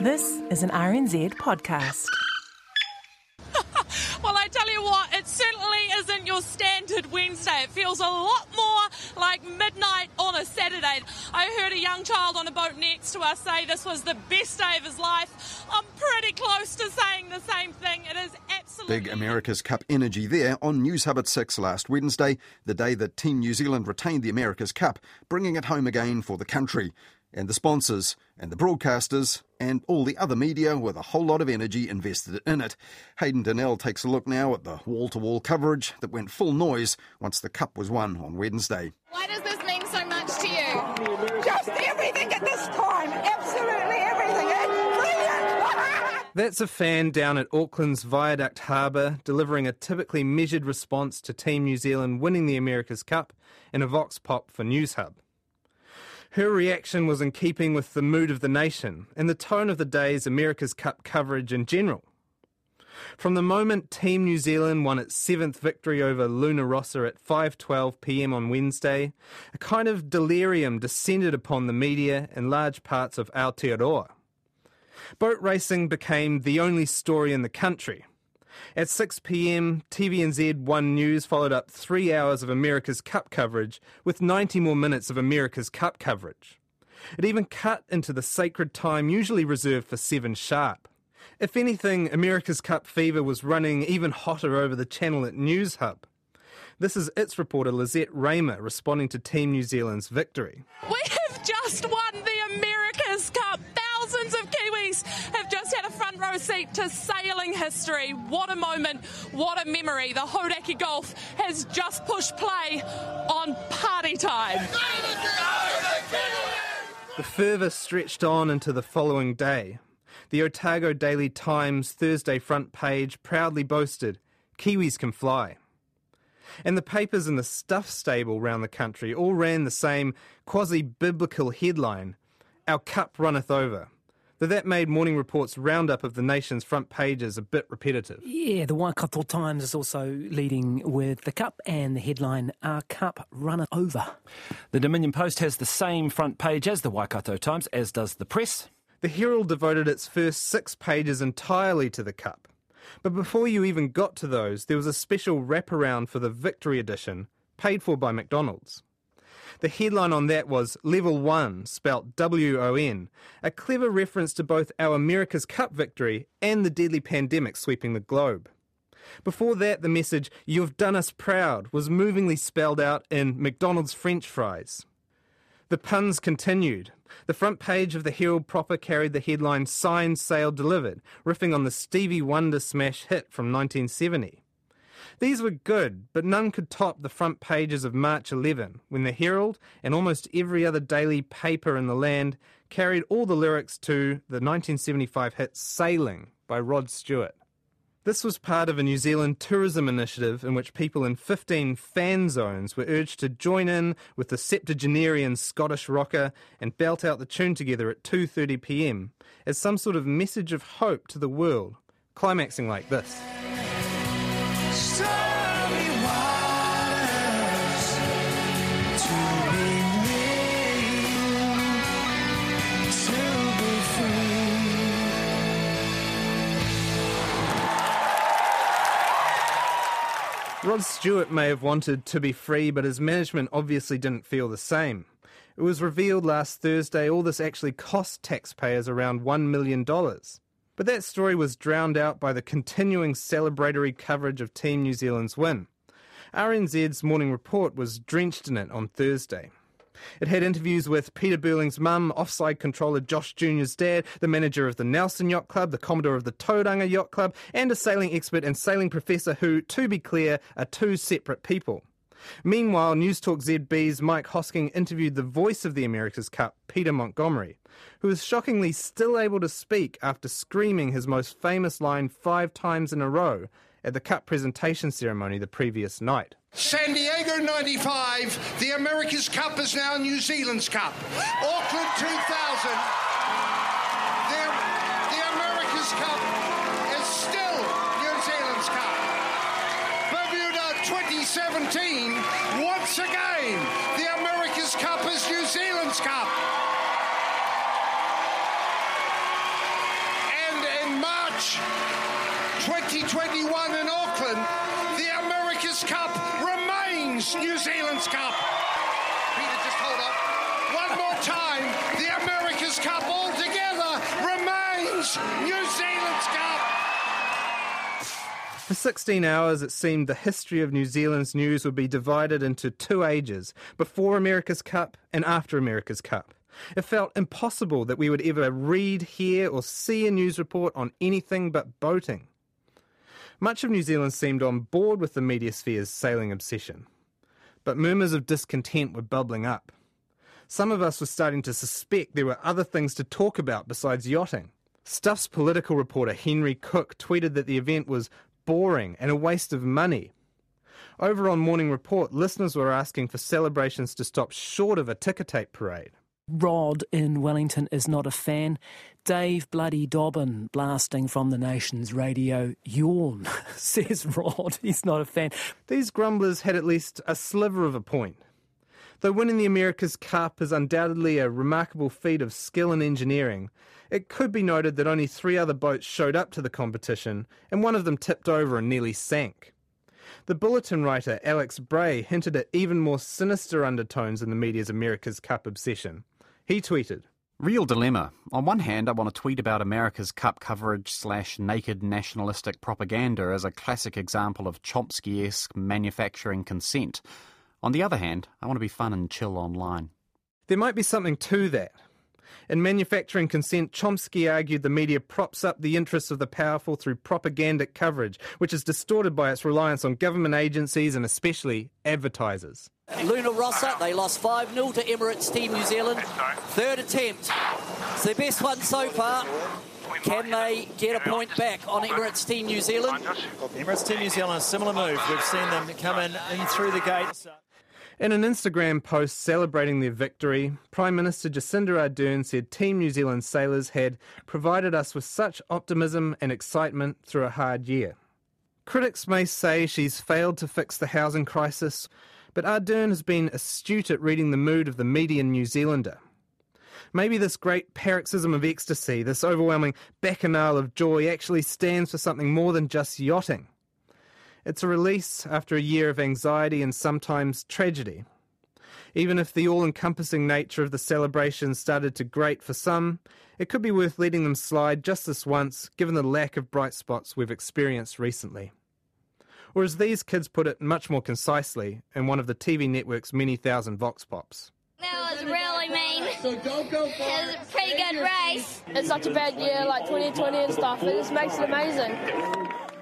This is an RNZ podcast. Well, I tell you what, it certainly isn't your standard Wednesday. It feels a lot more like midnight on a Saturday. I heard a young child on a boat next to us say this was the best day of his life. I'm pretty close to saying the same thing. It is absolutely... Big America's Cup energy there on News Hub at 6 last Wednesday, the day that Team New Zealand retained the America's Cup, bringing it home again for the country. And the sponsors, and the broadcasters, and all the other media with a whole lot of energy invested in it. Hayden Donnell takes a look now at the wall-to-wall coverage that went full noise once the Cup was won on Wednesday. Why does this mean so much to you? Just everything at this time, absolutely everything. It's brilliant! That's a fan down at Auckland's Viaduct Harbour delivering a typically measured response to Team New Zealand winning the America's Cup and a vox pop for News Hub. Her reaction was in keeping with the mood of the nation and the tone of the day's America's Cup coverage in general. From the moment Team New Zealand won its seventh victory over Luna Rossa at 5:12pm on Wednesday, a kind of delirium descended upon the media and large parts of Aotearoa. Boat racing became the only story in the country. At 6pm, TVNZ 1 News followed up 3 hours of America's Cup coverage with 90 more minutes of America's Cup coverage. It even cut into the sacred time usually reserved for 7 sharp. If anything, America's Cup fever was running even hotter over the channel at News Hub. This is its reporter Lizette Raymer responding to Team New Zealand's victory. We have just won the America's Cup. Thousands of Kiwis have just had a front row seat to sailing history. What a moment, what a memory. The Hauraki Gulf has just pushed play on party time. The fervour stretched on into the following day. The Otago Daily Times Thursday front page proudly boasted, "Kiwis can fly." And the papers in the stuff stable round the country all ran the same quasi-biblical headline, "Our cup runneth over." Though that made Morning Report's roundup of the nation's front pages a bit repetitive. Yeah, the Waikato Times is also leading with the cup and the headline, "Our cup runneth over." The Dominion Post has the same front page as the Waikato Times, as does the Press. The Herald devoted its first 6 pages entirely to the cup. But before you even got to those, there was a special wraparound for the Victory Edition, paid for by McDonald's. The headline on that was "Level 1, spelt W-O-N, a clever reference to both our America's Cup victory and the deadly pandemic sweeping the globe. Before that, the message, "You've done us proud," was movingly spelled out in McDonald's French fries. The puns continued. The front page of the Herald proper carried the headline "Signed, Sailed, Delivered," riffing on the Stevie Wonder smash hit from 1970. These were good, but none could top the front pages of March 11, when the Herald and almost every other daily paper in the land carried all the lyrics to the 1975 hit "Sailing" by Rod Stewart. This was part of a New Zealand tourism initiative in which people in 15 fan zones were urged to join in with the septuagenarian Scottish rocker and belt out the tune together at 2:30pm as some sort of message of hope to the world, climaxing like this. Rod Stewart may have wanted to be free, but his management obviously didn't feel the same. It was revealed last Thursday all this actually cost taxpayers around $1 million. But that story was drowned out by the continuing celebratory coverage of Team New Zealand's win. RNZ's Morning Report was drenched in it on Thursday. It had interviews with Peter Burling's mum, offside controller Josh Jr.'s dad, the manager of the Nelson Yacht Club, the commodore of the Tauranga Yacht Club, and a sailing expert and sailing professor who, to be clear, are 2 separate people. Meanwhile, News Talk ZB's Mike Hosking interviewed the voice of the America's Cup, Peter Montgomery, who was shockingly still able to speak after screaming his most famous line 5 times in a row at the Cup presentation ceremony the previous night. San Diego 95, the America's Cup is now New Zealand's Cup. Auckland 2000, the America's Cup is still New Zealand's Cup. Bermuda 2017, once again, the America's Cup is New Zealand's Cup. March 2021 in Auckland, the America's Cup remains New Zealand's Cup. Peter, just hold up. One more time, the America's Cup altogether remains New Zealand's Cup. For 16 hours, it seemed the history of New Zealand's news would be divided into two ages, before America's Cup and after America's Cup. It felt impossible that we would ever read, hear or see a news report on anything but boating. Much of New Zealand seemed on board with the media sphere's sailing obsession. But murmurs of discontent were bubbling up. Some of us were starting to suspect there were other things to talk about besides yachting. Stuff's political reporter Henry Cook tweeted that the event was boring and a waste of money. Over on Morning Report, listeners were asking for celebrations to stop short of a ticker tape parade. Rod in Wellington is not a fan. Dave bloody Dobbin, blasting from the nation's radio, yawn, says Rod. He's not a fan. These grumblers had at least a sliver of a point. Though winning the America's Cup is undoubtedly a remarkable feat of skill and engineering, it could be noted that only three other boats showed up to the competition, and one of them tipped over and nearly sank. The Bulletin writer Alex Bray hinted at even more sinister undertones in the media's America's Cup obsession. He tweeted, "Real dilemma. On one hand, I want to tweet about America's Cup coverage / naked nationalistic propaganda as a classic example of Chomsky-esque manufacturing consent. On the other hand, I want to be fun and chill online." There might be something to that. In Manufacturing Consent, Chomsky argued the media props up the interests of the powerful through propagandic coverage, which is distorted by its reliance on government agencies and especially advertisers. Luna Rossa, they lost 5-0 to Emirates Team New Zealand. Third attempt. It's their best one so far. Can they get a point back on Emirates Team New Zealand? Emirates Team New Zealand, similar move. We've seen them come in through the gate. In an Instagram post celebrating their victory, Prime Minister Jacinda Ardern said Team New Zealand sailors had provided us with such optimism and excitement through a hard year. Critics may say she's failed to fix the housing crisis, but Ardern has been astute at reading the mood of the median New Zealander. Maybe this great paroxysm of ecstasy, this overwhelming bacchanal of joy, actually stands for something more than just yachting. It's a release after a year of anxiety and sometimes tragedy. Even if the all-encompassing nature of the celebration started to grate for some, it could be worth letting them slide just this once, given the lack of bright spots we've experienced recently. Or as these kids put it much more concisely in one of the TV network's many thousand vox pops. That was really mean. So don't go far. It was a pretty good race. It's such a bad year, like 2020 and stuff. It just makes it amazing.